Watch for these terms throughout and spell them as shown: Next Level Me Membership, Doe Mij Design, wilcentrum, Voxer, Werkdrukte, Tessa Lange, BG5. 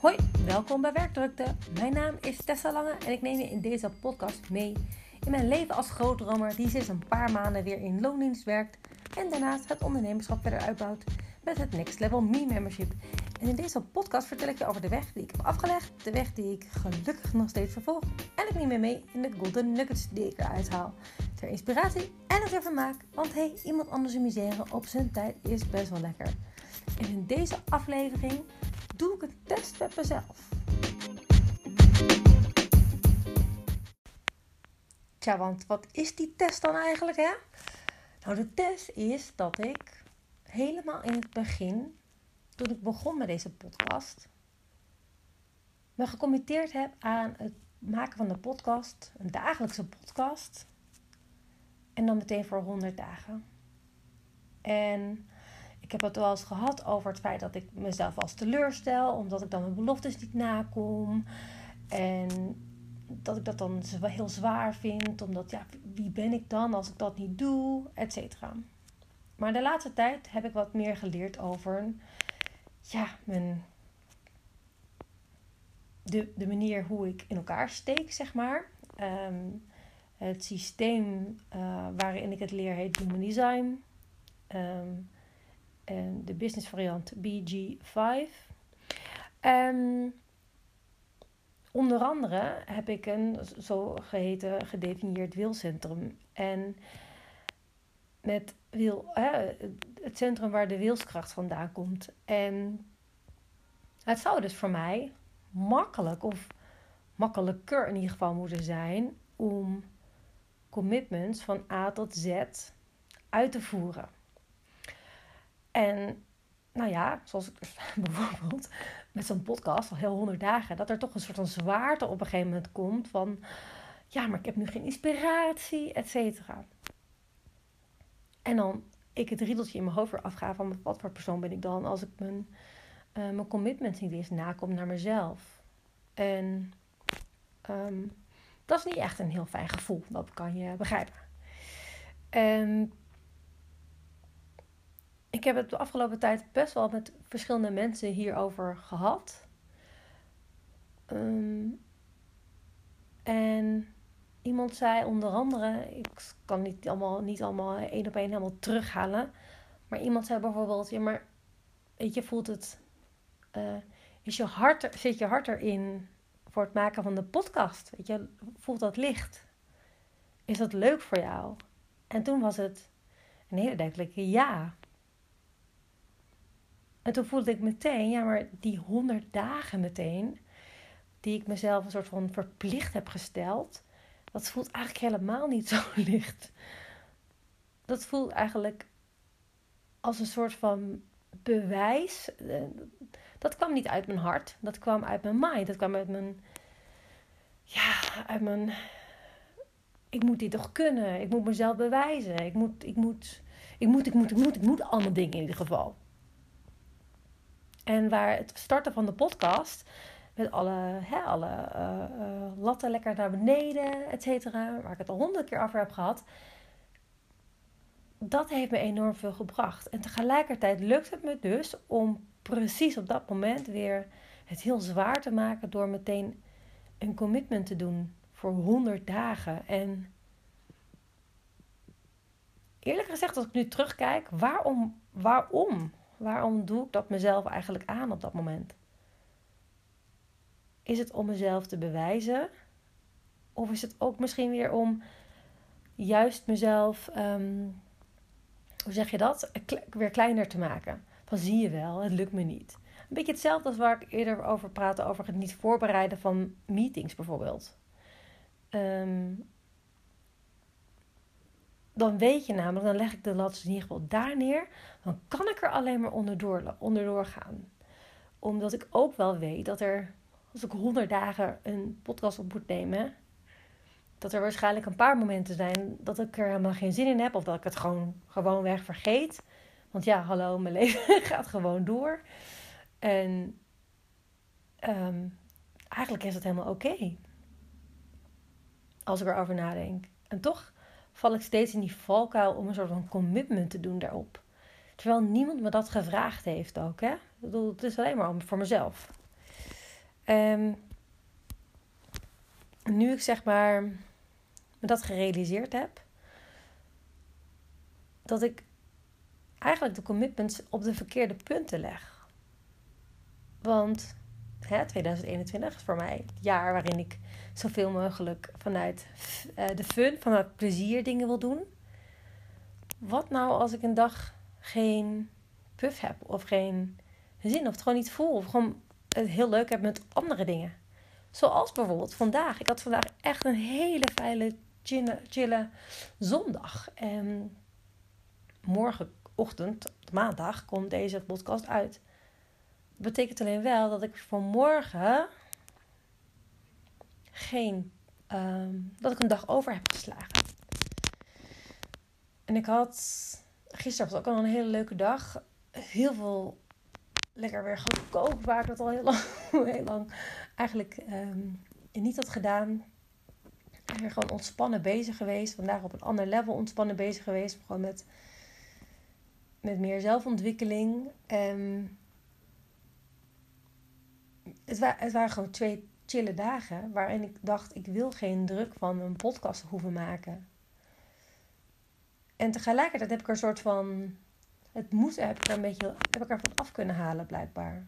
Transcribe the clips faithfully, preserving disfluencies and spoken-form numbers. Hoi, welkom bij Werkdrukte. Mijn naam is Tessa Lange en ik neem je in deze podcast mee in mijn leven als grootdromer die sinds een paar maanden weer in loondienst werkt en daarnaast het ondernemerschap verder uitbouwt met het Next Level Me Membership. En in deze podcast vertel ik je over de weg die ik heb afgelegd, de weg die ik gelukkig nog steeds vervolg en ik neem je mee in de golden nuggets die ik eruit haal. Ter inspiratie en het weer vermaak, want hey, iemand anders in misère op zijn tijd is best wel lekker. En in deze aflevering doe ik een test met mezelf. Tja, want wat is die test dan eigenlijk, hè? Nou, de test is dat ik helemaal in het begin, toen ik begon met deze podcast, me gecommitteerd heb aan het maken van de podcast, een dagelijkse podcast, en dan meteen voor honderd dagen. En ik heb het wel eens gehad over het feit dat ik mezelf als teleurstel, omdat ik dan mijn beloftes niet nakom. En dat ik dat dan heel zwaar vind, omdat ja, wie ben ik dan als ik dat niet doe, et cetera. Maar de laatste tijd heb ik wat meer geleerd over ja, mijn, de, de manier hoe ik in elkaar steek, zeg maar. Um, het systeem uh, waarin ik het leer heet Doe Mij Design. Um, En de business variant B G vijf. Um, onder andere heb ik een zogeheten gedefinieerd wilcentrum. En met wil, uh, het centrum waar de wilskracht vandaan komt. En het zou dus voor mij makkelijk of makkelijker in ieder geval moeten zijn om commitments van A tot Z uit te voeren. En nou ja, zoals ik bijvoorbeeld met zo'n podcast al heel honderd dagen, dat er toch een soort van zwaarte op een gegeven moment komt van ja, maar ik heb nu geen inspiratie, et cetera. En dan ik het riedeltje in mijn hoofd weer afga van wat voor persoon ben ik dan als ik mijn, uh, mijn commitment niet eens nakom naar mezelf. En um, dat is niet echt een heel fijn gevoel, dat kan je begrijpen. En ik heb het de afgelopen tijd best wel met verschillende mensen hierover gehad. Um, en iemand zei onder andere, ik kan niet allemaal niet allemaal één op één helemaal terughalen. Maar iemand zei bijvoorbeeld, ja maar, weet je, voelt het, uh, is je hart er, zit je hart erin voor het maken van de podcast? Weet je, voelt dat licht? Is dat leuk voor jou? En toen was het een hele duidelijke ja. En toen voelde ik meteen, ja maar die honderd dagen meteen, die ik mezelf een soort van verplicht heb gesteld, dat voelt eigenlijk helemaal niet zo licht. Dat voelt eigenlijk als een soort van bewijs. Dat kwam niet uit mijn hart, dat kwam uit mijn mind, dat kwam uit mijn, ja, uit mijn, ik moet dit toch kunnen, ik moet mezelf bewijzen, ik moet, ik moet, ik moet, ik moet, ik moet, ik moet allemaal dingen in ieder geval. En waar het starten van de podcast, met alle, hè, alle uh, uh, latten lekker naar beneden, et cetera, waar ik het al honderd keer af heb gehad, dat heeft me enorm veel gebracht. En tegelijkertijd lukt het me dus om precies op dat moment weer het heel zwaar te maken door meteen een commitment te doen voor honderd dagen. En eerlijk gezegd, als ik nu terugkijk, waarom, waarom? Waarom doe ik dat mezelf eigenlijk aan op dat moment? Is het om mezelf te bewijzen? Of is het ook misschien weer om juist mezelf, um, hoe zeg je dat, weer kleiner te maken? Van zie je wel, het lukt me niet. Een beetje hetzelfde als waar ik eerder over praatte, over het niet voorbereiden van meetings bijvoorbeeld. Um, Dan weet je namelijk, dan leg ik de lat in ieder geval daar neer. Dan kan ik er alleen maar onderdoor, onderdoor gaan. Omdat ik ook wel weet dat er, als ik honderd dagen een podcast op moet nemen, dat er waarschijnlijk een paar momenten zijn dat ik er helemaal geen zin in heb. Of dat ik het gewoon gewoonweg vergeet. Want ja, hallo, mijn leven gaat gewoon door. En um, eigenlijk is dat helemaal oké. Okay, als ik erover nadenk. En toch val ik steeds in die valkuil om een soort van commitment te doen daarop. Terwijl niemand me dat gevraagd heeft ook, hè? Ik bedoel, het is alleen maar voor mezelf. Um, nu ik zeg maar me dat gerealiseerd heb, dat ik eigenlijk de commitments op de verkeerde punten leg. Want hè, tweeduizend eenentwintig is voor mij het jaar waarin ik zoveel mogelijk vanuit uh, de fun, vanuit plezier dingen wil doen. Wat nou als ik een dag geen puff heb of geen zin of het gewoon niet voel of gewoon het heel leuk heb met andere dingen. Zoals bijvoorbeeld vandaag. Ik had vandaag echt een hele fijne, chille zondag. En morgenochtend, maandag, komt deze podcast uit. Dat betekent alleen wel dat ik vanmorgen geen, uh, dat ik een dag over heb geslagen. En ik had, gisteren was ook al een hele leuke dag. Heel veel lekker weer gekookt, waar ik dat al heel lang, heel lang eigenlijk um, niet had gedaan. Ik ben gewoon ontspannen bezig geweest. Vandaag op een ander level ontspannen bezig geweest. Gewoon met, met meer zelfontwikkeling. Um, het, wa- het waren gewoon twee chille dagen waarin ik dacht, ik wil geen druk van een podcast hoeven maken. En tegelijkertijd heb ik er een soort van, het moet heb ik er een beetje, heb ik er van af kunnen halen blijkbaar.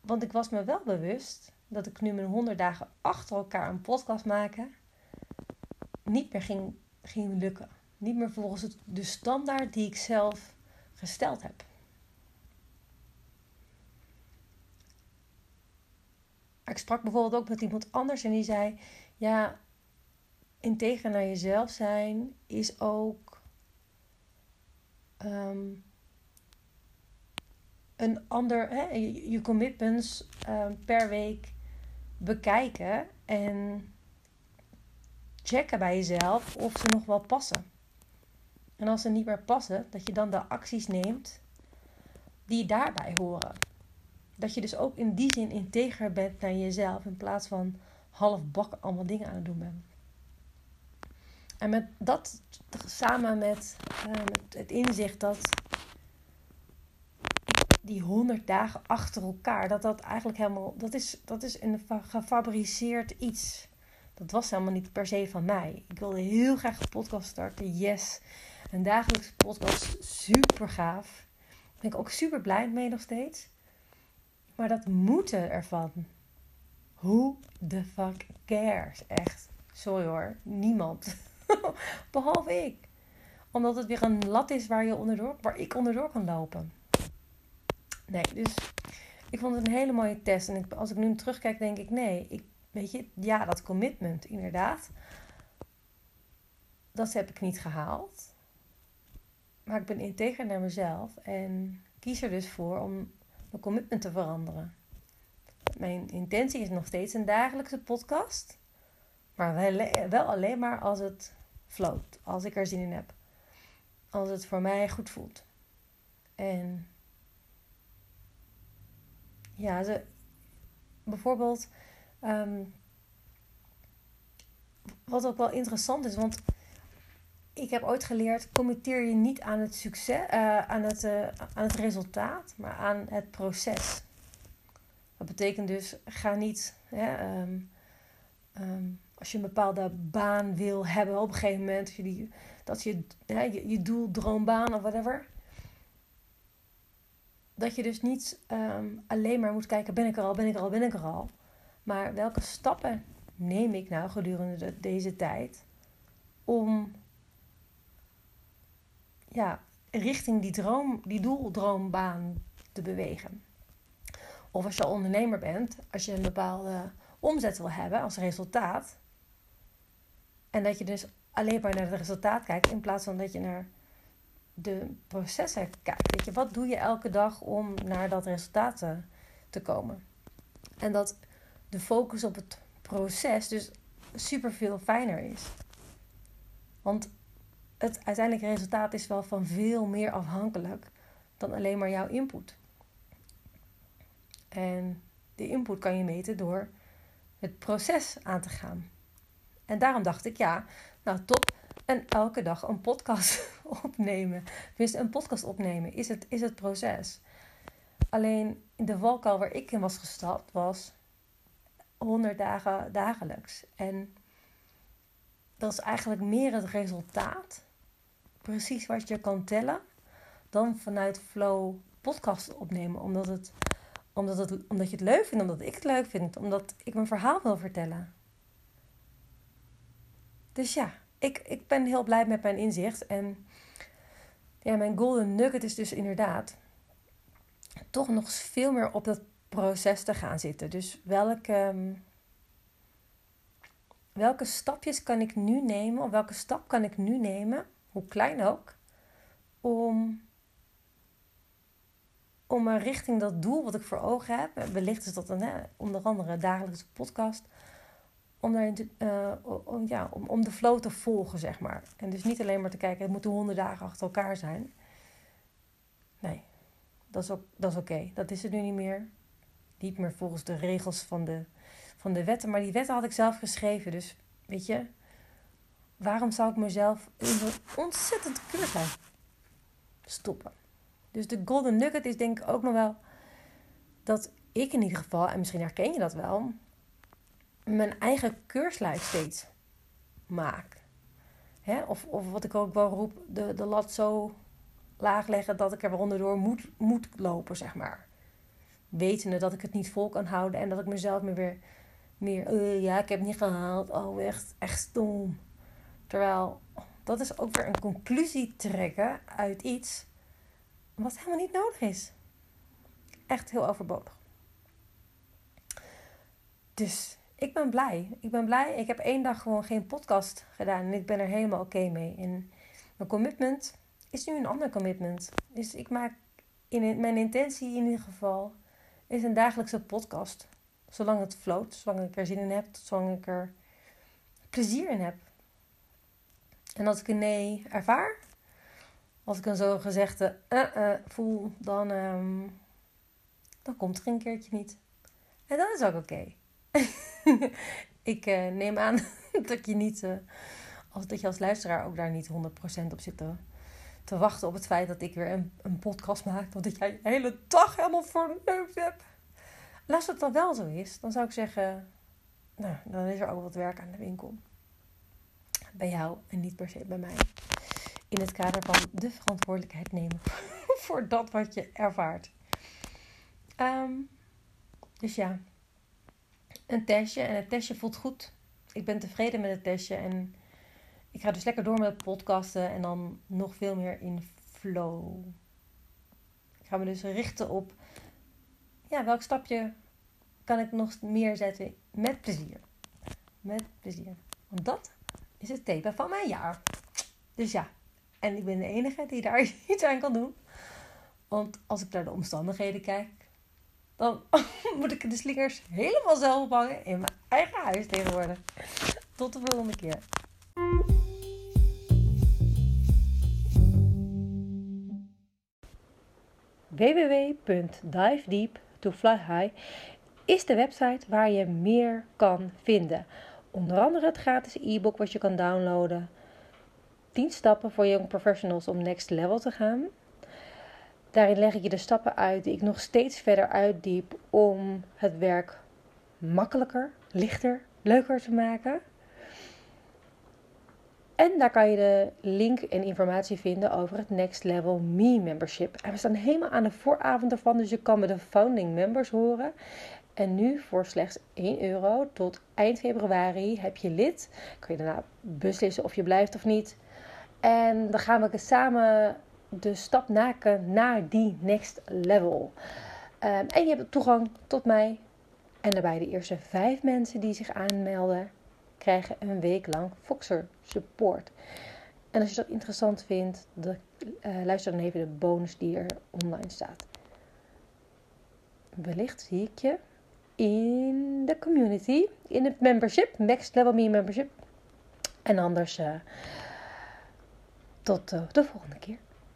Want ik was me wel bewust dat ik nu mijn honderd dagen achter elkaar een podcast maken niet meer ging, ging lukken. Niet meer volgens het, de standaard die ik zelf gesteld heb. Ik sprak bijvoorbeeld ook met iemand anders en die zei, ja, integer naar jezelf zijn is ook um, een ander, hè, je, je commitments um, per week bekijken en checken bij jezelf of ze nog wel passen. En als ze niet meer passen, dat je dan de acties neemt die daarbij horen. Dat je dus ook in die zin integer bent naar jezelf in plaats van halfbakken allemaal dingen aan het doen bent. En met dat samen met, uh, met het inzicht dat die honderd dagen achter elkaar, dat dat eigenlijk helemaal, dat is, dat is een gefabriceerd iets. Dat was helemaal niet per se van mij. Ik wilde heel graag een podcast starten, yes. Een dagelijkse podcast, super gaaf. Daar ben ik ook super blij mee nog steeds. Maar dat moeten ervan. Who the fuck cares, echt. Sorry hoor, niemand. Behalve ik. Omdat het weer een lat is waar, je onderdoor, waar ik onderdoor kan lopen. Nee, dus ik vond het een hele mooie test. En ik, als ik nu terugkijk, denk ik, nee. Ik, weet je, ja, dat commitment, inderdaad. Dat heb ik niet gehaald. Maar ik ben integer naar mezelf. En kies er dus voor om mijn commitment te veranderen. Mijn intentie is nog steeds een dagelijkse podcast. Maar wel alleen maar als het float. Als ik er zin in heb. Als het voor mij goed voelt. En ja, ze, bijvoorbeeld, um, wat ook wel interessant is. Want ik heb ooit geleerd, committeer je niet aan het succes, uh, aan, het, uh, aan het resultaat, maar aan het proces. Dat betekent dus, ga niet... Ja, um, um, als je een bepaalde baan wil hebben op een gegeven moment. Of je die, dat je, ja, je je doel, droombaan of whatever. Dat je dus niet um, alleen maar moet kijken. Ben ik er al, ben ik er al, ben ik er al. Maar welke stappen neem ik nou gedurende de, deze tijd. Om ja, richting die, droom, die doeldroombaan te bewegen. Of als je al ondernemer bent. Als je een bepaalde omzet wil hebben als resultaat. En dat je dus alleen maar naar het resultaat kijkt. In plaats van dat je naar de processen kijkt. Weet je, wat doe je elke dag om naar dat resultaat te, te komen. En dat de focus op het proces dus super veel fijner is. Want het uiteindelijke resultaat is wel van veel meer afhankelijk. Dan alleen maar jouw input. En die input kan je meten door het proces aan te gaan. En daarom dacht ik, ja, nou top. En elke dag een podcast opnemen. Tenminste, een podcast opnemen is het, is het proces. Alleen de valkuil waar ik in was gestapt was honderd dagen dagelijks. En dat is eigenlijk meer het resultaat. Precies wat je kan tellen. Dan vanuit flow podcast opnemen. Omdat, het, omdat, het, omdat je het leuk vindt. Omdat ik het leuk vind. Omdat ik mijn verhaal wil vertellen. Dus ja. Ik, ik ben heel blij met mijn inzicht. En ja, mijn golden nugget is dus inderdaad toch nog veel meer op dat proces te gaan zitten. Dus welke, welke stapjes kan ik nu nemen? Of welke stap kan ik nu nemen? Hoe klein ook. Om, om richting dat doel wat ik voor ogen heb. Wellicht is dat dan hè, onder andere dagelijkse podcast. Om, daarin te, uh, om, ja, om, om de flow te volgen, zeg maar. En dus niet alleen maar te kijken, het moeten honderd dagen achter elkaar zijn. Nee, dat is, is oké. Okay. Dat is het nu niet meer. Niet meer volgens de regels van de, van de wetten. Maar die wetten had ik zelf geschreven. Dus, weet je, waarom zou ik mezelf in zo'n ontzettend kuurslijn stoppen? Dus de golden nugget is denk ik ook nog wel dat ik in ieder geval, en misschien herken je dat wel, mijn eigen keurslijf steeds maak. Hè? Of, of wat ik ook wel roep, de, de lat zo laag leggen dat ik er onderdoor moet, moet lopen, zeg maar. Wetende dat ik het niet vol kan houden en dat ik mezelf meer weer... meer uh, ja, ik heb het niet gehaald. Oh, echt, echt stom. Terwijl, dat is ook weer een conclusie trekken uit iets wat helemaal niet nodig is. Echt heel overbodig. Dus... Ik ben blij. Ik ben blij. Ik heb één dag gewoon geen podcast gedaan. En ik ben er helemaal oké okay mee. En mijn commitment is nu een ander commitment. Dus ik maak... In mijn intentie in ieder geval... is een dagelijkse podcast. Zolang het float. Zolang ik er zin in heb. Zolang ik er plezier in heb. En als ik een nee ervaar... als ik een zogezegde... Uh, uh, voel... Dan, um, dan komt er een keertje niet. En dat is ook oké. Okay. Ik uh, neem aan dat je niet, uh, als, dat je als luisteraar ook daar niet honderd procent op zit te, te wachten op het feit dat ik weer een, een podcast maak. Of dat jij de hele dag helemaal verneukt hebt. En als dat dan wel zo is, dan zou ik zeggen, nou, dan is er ook wat werk aan de winkel. Bij jou en niet per se bij mij. In het kader van de verantwoordelijkheid nemen voor dat wat je ervaart. Um, dus ja. Een testje. En het testje voelt goed. Ik ben tevreden met het testje. En ik ga dus lekker door met podcasten. En dan nog veel meer in flow. Ik ga me dus richten op... ja, welk stapje kan ik nog meer zetten? Met plezier. Met plezier. Want dat is het thema van mijn jaar. Dus ja. En ik ben de enige die daar iets aan kan doen. Want als ik naar de omstandigheden kijk... dan moet ik de slingers helemaal zelf ophangen in mijn eigen huis tegenwoordig. Tot de volgende keer. double-u double-u double-u punt dive deep to fly high is de website waar je meer kan vinden. Onder andere het gratis e-book wat je kan downloaden. tien stappen voor young professionals om next level te gaan. Daarin leg ik je de stappen uit die ik nog steeds verder uitdiep om het werk makkelijker, lichter, leuker te maken. En daar kan je de link en informatie vinden over het Next Level Me Membership. En we staan helemaal aan de vooravond ervan, dus je kan met de founding members horen. En nu voor slechts één euro tot eind februari heb je lid. Kun je daarna beslissen of je blijft of niet. En dan gaan we het samen... de stap maken naar die next level. Um, en je hebt toegang tot mij. En daarbij de eerste vijf mensen die zich aanmelden... krijgen een week lang Voxer support. En als je dat interessant vindt... De, uh, luister dan even de bonus die er online staat. Wellicht zie ik je in de community. In het membership. Next Level Me Membership. En anders... Uh, tot uh, de volgende keer.